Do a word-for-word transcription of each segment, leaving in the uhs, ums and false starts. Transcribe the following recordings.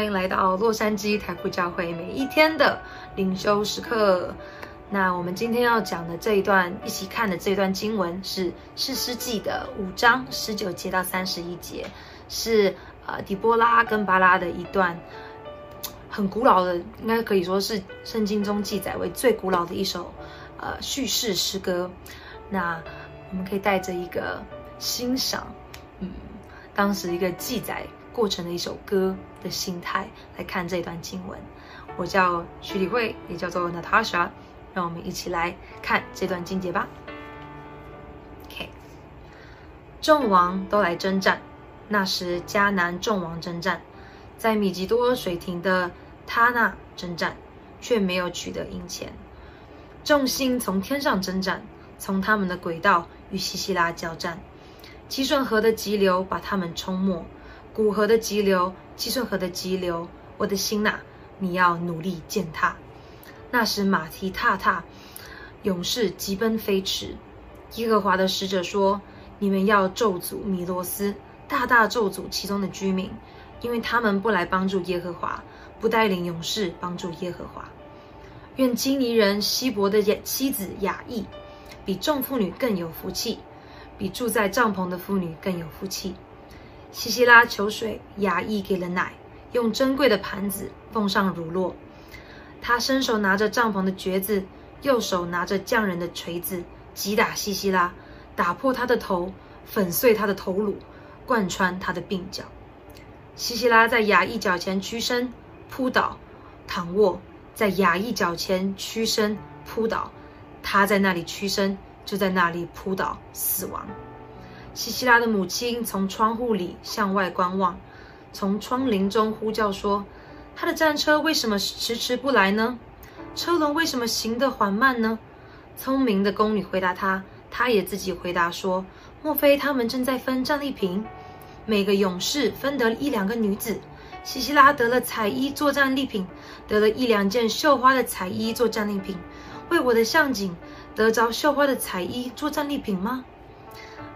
欢迎来到洛杉矶台库教会每一天的灵修时刻。那我们今天要讲的这一段，一起看的这一段经文是士师记的五章十九节到三十一节，是呃底波拉跟巴拉的一段很古老的，应该可以说是圣经中记载为最古老的一首呃叙事诗歌。那我们可以带着一个欣赏，嗯，当时一个记载过程的一首歌的心态来看这段经文。我叫徐理慧，也叫做 Natasha， 让我们一起来看这段经节吧。OK， 众王都来征战。那时迦南众王征战，在米吉多水亭的他那征战，却没有取得银钱。众星从天上征战，从他们的轨道与西西拉交战。基顺河的急流把他们冲没，古河的急流，基顺河的急流，我的心哪，你要努力践踏。那时马蹄踏踏，勇士急奔飞驰。耶和华的使者说：你们要咒诅米罗斯，大大咒诅其中的居民，因为他们不来帮助耶和华，不带领勇士帮助耶和华。愿基尼人希伯的妻子雅意，比众妇女更有福气，比住在帐篷的妇女更有福气。西西拉求水，雅意给了奶，用珍贵的盘子奉上乳酪。他伸手拿着帐篷的橛子，右手拿着匠人的锤子，击打西西拉，打破他的头，粉碎他的头颅，贯穿他的鬓角。西西拉在雅意脚前屈身扑倒，躺卧在雅意脚前屈身扑倒，他在那里屈身，就在那里扑倒死亡。西西拉的母亲从窗户里向外观望，从窗棂中呼叫说：他的战车为什么迟迟不来呢？车轮为什么行得缓慢呢？聪明的宫女回答他，他也自己回答说：莫非他们正在分战利品？每个勇士分得一两个女子。西西拉得了彩衣作战利品，得了一两件绣花的彩衣作战利品，为我的上景得着绣花的彩衣作战利品吗？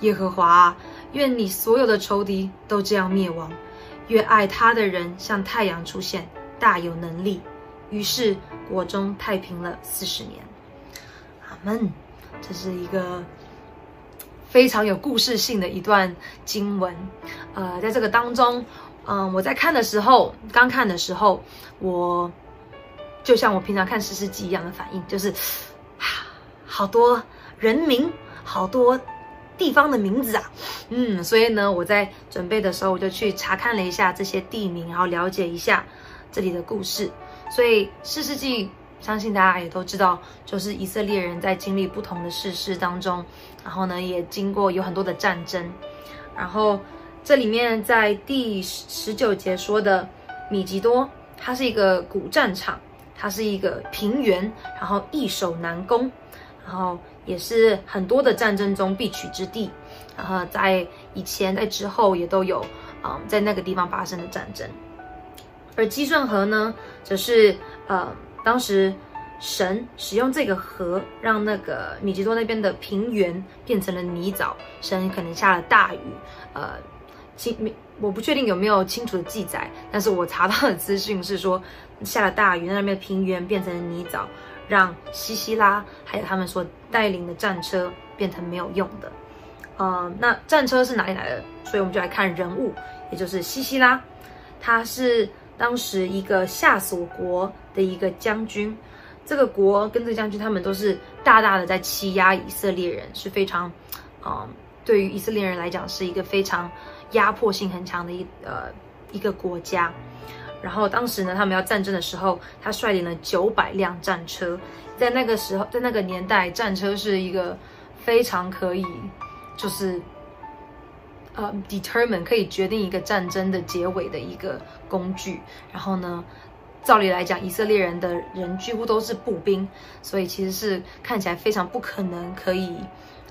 耶和华啊，愿你所有的仇敌都这样灭亡，越爱他的人像太阳出现，大有能力。于是国中太平了四十年。阿们。这是一个非常有故事性的一段经文。呃，在这个当中，嗯、呃，我在看的时候，刚看的时候，我就像我平常看士师记一样的反应，就是好多人名，好多地方的名字啊，嗯，所以呢，我在准备的时候，我就去查看了一下这些地名，然后了解一下这里的故事。所以士师记，相信大家也都知道，就是以色列人在经历不同的世事当中，然后呢，也经过有很多的战争。然后这里面在第十九节说的米吉多，它是一个古战场，它是一个平原，然后易守难攻，然后也是很多的战争中必取之地，然后在以前在之后也都有，嗯，在那个地方发生的战争。而基顺河呢，则是呃当时神使用这个河，让那个米吉多那边的平原变成了泥沼，神可能下了大雨，呃，我不确定有没有清楚的记载，但是我查到的资讯是说下了大雨，那边的平原变成了泥沼，让西西拉还有他们所带领的战车变成没有用的。呃，那战车是哪里来的？所以我们就来看人物，也就是西西拉，他是当时一个夏索国的一个将军。这个国跟这个将军，他们都是大大的在欺压以色列人，是非常，呃，对于以色列人来讲是一个非常压迫性很强的一呃一个国家。然后当时呢，他们要战争的时候，他率领了九百辆战车。在那个时候，在那个年代，战车是一个非常可以，就是呃 determine 可以决定一个战争的结尾的一个工具。然后呢，照理来讲，以色列人的人几乎都是步兵，所以其实是看起来非常不可能可以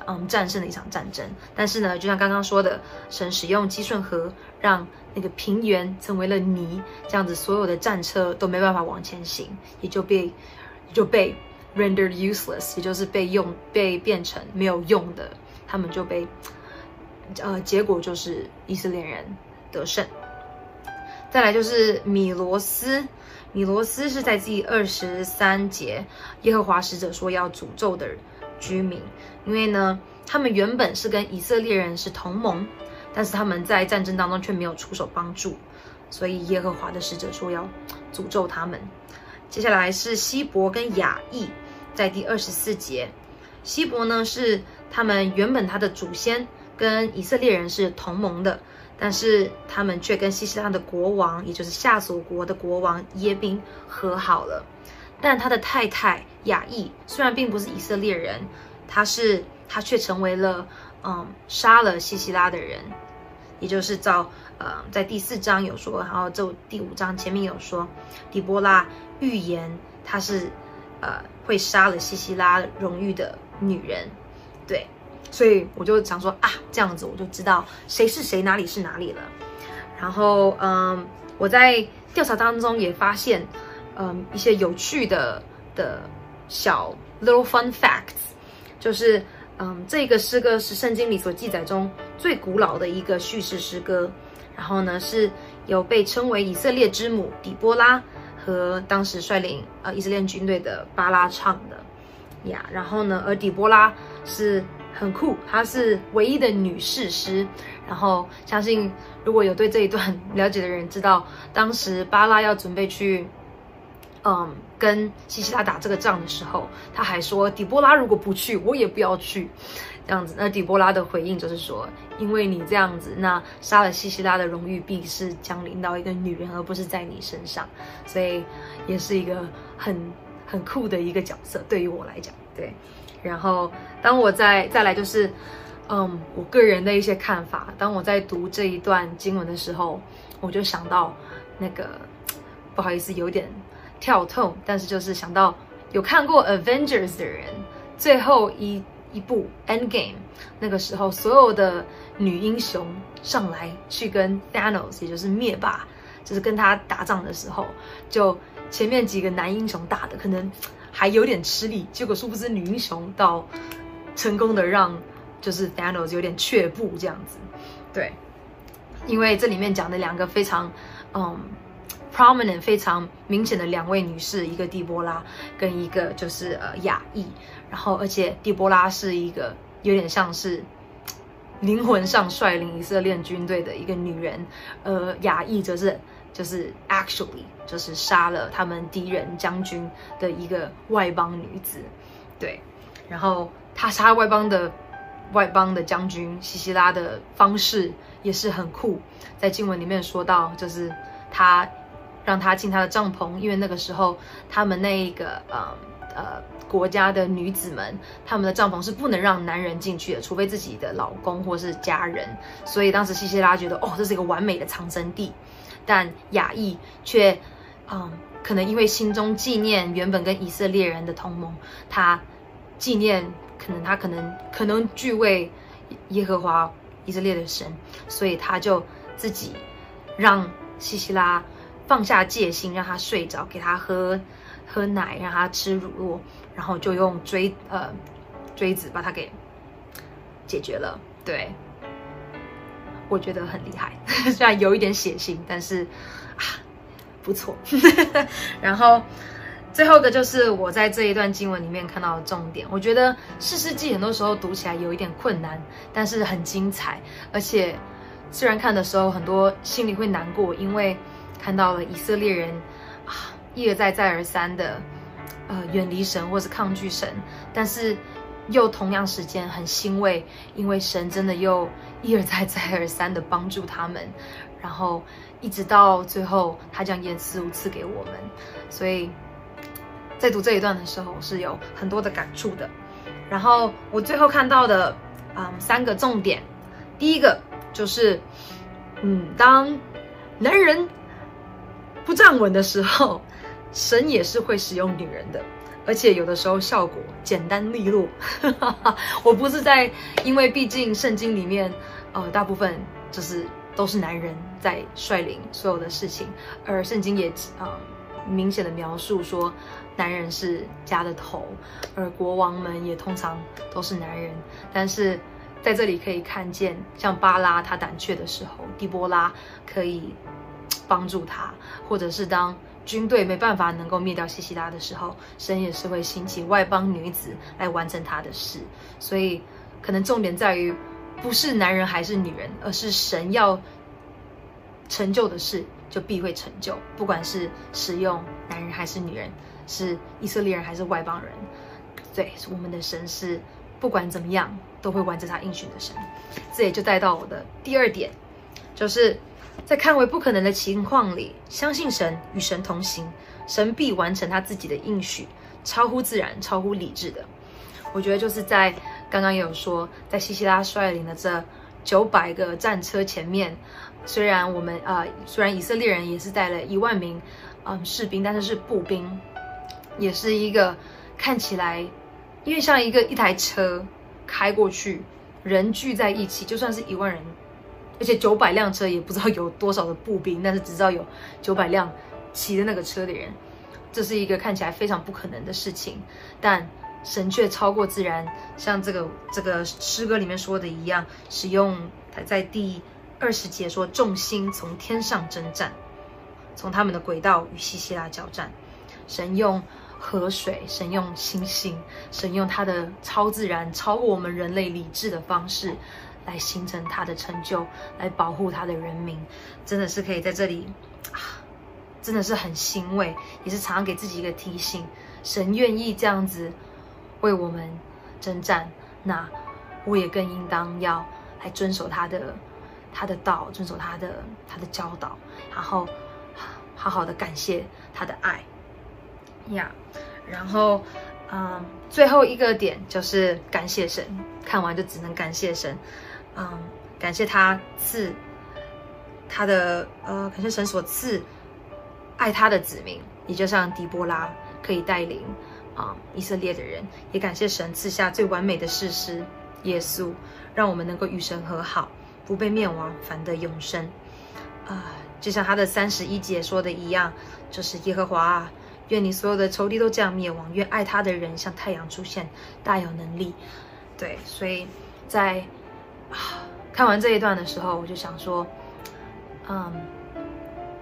嗯战胜的一场战争。但是呢，就像刚刚说的，神使用基顺河，让那个平原成为了泥，这样子所有的战车都没办法往前行，也就被就被 rendered useless， 也就是被用被变成没有用的，他们就被呃结果就是以色列人得胜。再来就是米罗斯，米罗斯是在第二十三节耶和华使者说要诅咒的居民，因为呢，他们原本是跟以色列人是同盟，但是他们在战争当中却没有出手帮助，所以耶和华的使者说要诅咒他们。接下来是希伯跟雅意，在第二十四节，希伯呢是他们原本他的祖先跟以色列人是同盟的。但是他们却跟西西拉的国王，也就是夏索国的国王耶宾和好了。但他的太太雅意虽然并不是以色列人，他是他却成为了嗯杀了西西拉的人，也就是照呃在第四章有说，然后这第五章前面有说，底波拉预言她是呃会杀了西西拉荣誉的女人，对。所以我就想说啊，这样子我就知道谁是谁，哪里是哪里了。然后，嗯，我在调查当中也发现，嗯，一些有趣的的小 little fun facts， 就是，嗯，这个诗歌是圣经里所记载中最古老的一个叙事诗歌。然后呢，是有被称为以色列之母底波拉和当时率领呃以色列军队的巴拉唱的呀。然后呢，而底波拉是。很酷，她是唯一的女士师。然后相信如果有对这一段了解的人知道，当时巴拉要准备去，嗯，跟西西拉打这个仗的时候，他还说底波拉如果不去，我也不要去，这样子。那底波拉的回应就是说，因为你这样子，那杀了西西拉的荣誉必是将临到一个女人，而不是在你身上。所以也是一个很很酷的一个角色，对于我来讲，对。然后，当我在再来就是，嗯，我个人的一些看法。当我在读这一段经文的时候，我就想到那个，不好意思，有点跳痛，但是就是想到有看过 Avengers 的人，最后一一部 End Game 那个时候，所有的女英雄上来去跟 Thanos， 也就是灭霸，就是跟他打仗的时候，就前面几个男英雄打的可能。还有点吃力，结果殊不知女英雄到成功的让就是 Thanos 有点却步这样子，对，因为这里面讲的两个非常嗯 prominent 非常明显的两位女士，一个狄波拉跟一个就是呃雅意，然后而且狄波拉是一个有点像是灵魂上率领以色列军队的一个女人，呃雅意则是。就是 actually 就是杀了他们敌人将军的一个外邦女子，对，然后她杀外邦的外邦的将军西西拉的方式也是很酷，在经文里面说到，就是她让她进她的帐篷，因为那个时候他们那个呃呃国家的女子们，他们的帐篷是不能让男人进去的，除非自己的老公或是家人，所以当时西西拉觉得哦，这是一个完美的藏身地。但雅意却，嗯，可能因为心中纪念原本跟以色列人的同盟，他纪念可能他可能可能惧畏耶和华以色列的神，所以他就自己让西西拉放下戒心，让他睡着，给他喝喝奶，让他吃乳酪，然后就用锥呃锥子把他给解决了，对。我觉得很厉害，虽然有一点血腥，但是啊不错。然后最后一个就是我在这一段经文里面看到的重点，我觉得士师记很多时候读起来有一点困难，但是很精彩，而且虽然看的时候很多心里会难过，因为看到了以色列人啊一而再再而三的呃远离神或是抗拒神，但是又同样时间很欣慰，因为神真的又一而再再而三的帮助他们，然后一直到最后他将言辞无赐给我们，所以在读这一段的时候是有很多的感触的。然后我最后看到的嗯三个重点，第一个就是嗯当男人不站稳的时候，神也是会使用女人的，而且有的时候效果简单利落。我不是在，因为毕竟圣经里面，呃，大部分就是都是男人在率领所有的事情，而圣经也呃明显的描述说，男人是家的头，而国王们也通常都是男人。但是在这里可以看见，像巴拉他胆怯的时候，底波拉可以帮助他，或者是当军队没办法能够灭掉西西拉的时候，神也是会兴起外邦女子来完成他的事。所以可能重点在于不是男人还是女人，而是神要成就的事就必会成就，不管是使用男人还是女人，是以色列人还是外邦人，对，我们的神是不管怎么样都会完成他应许的神。这也就带到我的第二点，就是在看为不可能的情况里，相信神，与神同行，神必完成他自己的应许，超乎自然，超乎理智的。我觉得就是在刚刚也有说，在西西拉率领的这九百个战车前面，虽然我们啊、呃，虽然以色列人也是带了一万名嗯、呃、士兵，但是是步兵，也是一个看起来因为像一个一台车开过去，人聚在一起，就算是一万人。而且九百辆车也不知道有多少的步兵，但是只知道有九百辆骑着那个车的人，这是一个看起来非常不可能的事情，但神却超过自然，像这个这个诗歌里面说的一样，使用在第二十节说，众星从天上征战，从他们的轨道与西西拉交战。神用河水，神用星星，神用他的超自然、超过我们人类理智的方式，来形成他的成就，来保护他的人民，真的是可以在这里啊，真的是很欣慰，也是常常给自己一个提醒，神愿意这样子为我们征战，那我也更应当要来遵守他的他的道，遵守他的他的教导，然后好好的感谢他的爱呀。Yeah, 然后嗯，最后一个点就是感谢神，看完就只能感谢神。嗯，感谢他赐他的呃，感谢神所赐爱他的子民，也就像底波拉可以带领啊、嗯、以色列的人，也感谢神赐下最完美的士师耶稣，让我们能够与神和好，不被灭亡，反得永生。啊、呃，就像他的三十一节说的一样，就是耶和华啊，愿你所有的仇敌都这样灭亡，愿爱他的人像太阳出现，大有能力。对，所以在、啊、看完这一段的时候，我就想说，嗯，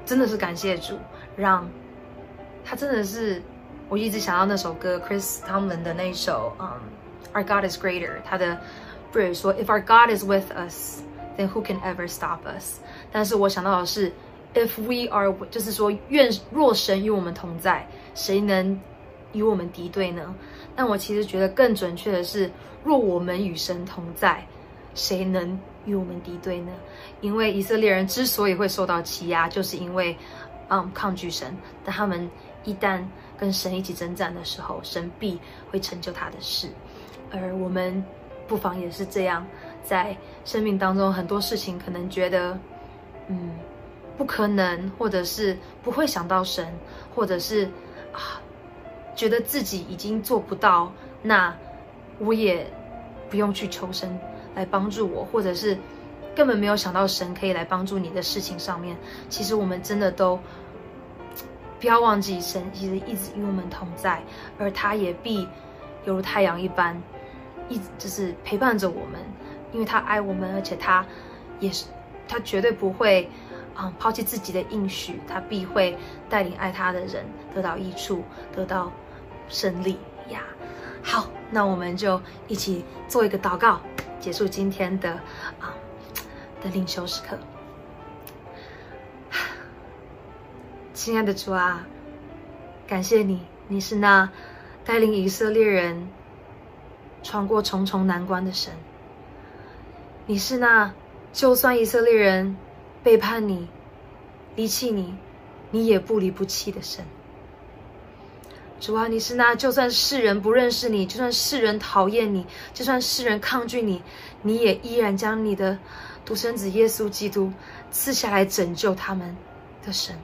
真的是感谢主，让他真的是，我一直想到那首歌 Chris Tomlin 的那首嗯 Our God is greater， 他的 bridge 说 If our God is with us then who can ever stop us， 但是我想到的是 If we are， 就是说愿若神与我们同在，谁能与我们敌对呢？但我其实觉得更准确的是，若我们与神同在，谁能与我们敌对呢？因为以色列人之所以会受到欺压，就是因为嗯抗拒神，但他们一旦跟神一起征战的时候，神必会成就他的事。而我们不妨也是这样，在生命当中很多事情可能觉得嗯不可能，或者是不会想到神，或者是啊觉得自己已经做不到，那我也不用去求神来帮助我，或者是根本没有想到神可以来帮助你的事情上面，其实我们真的都不要忘记神其实一直与我们同在，而他也必犹如太阳一般，一直就是陪伴着我们，因为他爱我们，而且他也是他绝对不会嗯，抛弃自己的应许，他必会带领爱他的人得到益处，得到胜利呀。好，那我们就一起做一个祷告，结束今天的啊、嗯、的灵修时刻。亲爱的主啊，感谢你，你是那带领以色列人穿过重重难关的神，你是那就算以色列人背叛你，离弃你，你也不离不弃的神。主啊，你是那就算世人不认识你，就算世人讨厌你，就算世人抗拒你，你也依然将你的独生子耶稣基督赐下来拯救他们的神。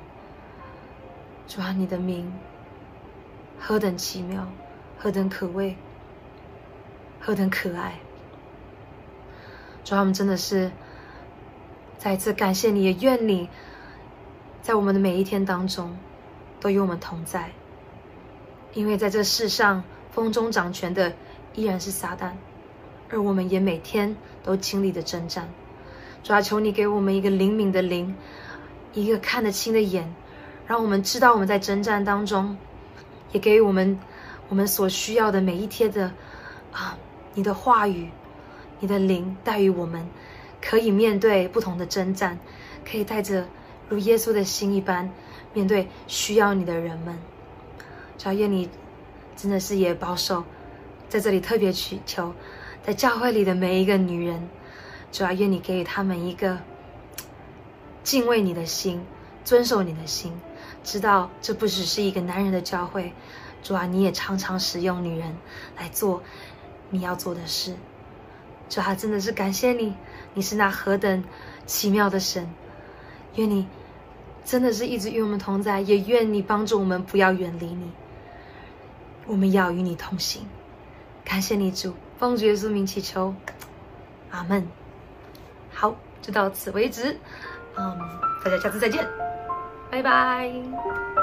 主啊，你的名何等奇妙，何等可畏，何等可爱。主啊，我们真的是再一次感谢你，也愿你在我们的每一天当中都与我们同在，因为在这世上风中掌权的依然是撒旦，而我们也每天都经历着征战。主啊，求你给我们一个灵敏的灵，一个看得清的眼，让我们知道我们在征战当中，也给予我们我们所需要的每一天的啊，你的话语，你的灵带予我们，可以面对不同的征战，可以带着如耶稣的心一般面对需要你的人们。主啊，愿你真的是也保守，在这里特别祈求，在教会里的每一个女人，主啊，愿你给予他们一个敬畏你的心，遵守你的心，知道这不只是一个男人的教会。主啊，你也常常使用女人来做你要做的事。主啊，真的是感谢你，你是那何等奇妙的神。愿你真的是一直与我们同在，也愿你帮助我们不要远离你，我们要与你同行。感谢你主，奉主耶稣名祈求，阿们。好，就到此为止，嗯，大家下次再见，拜拜。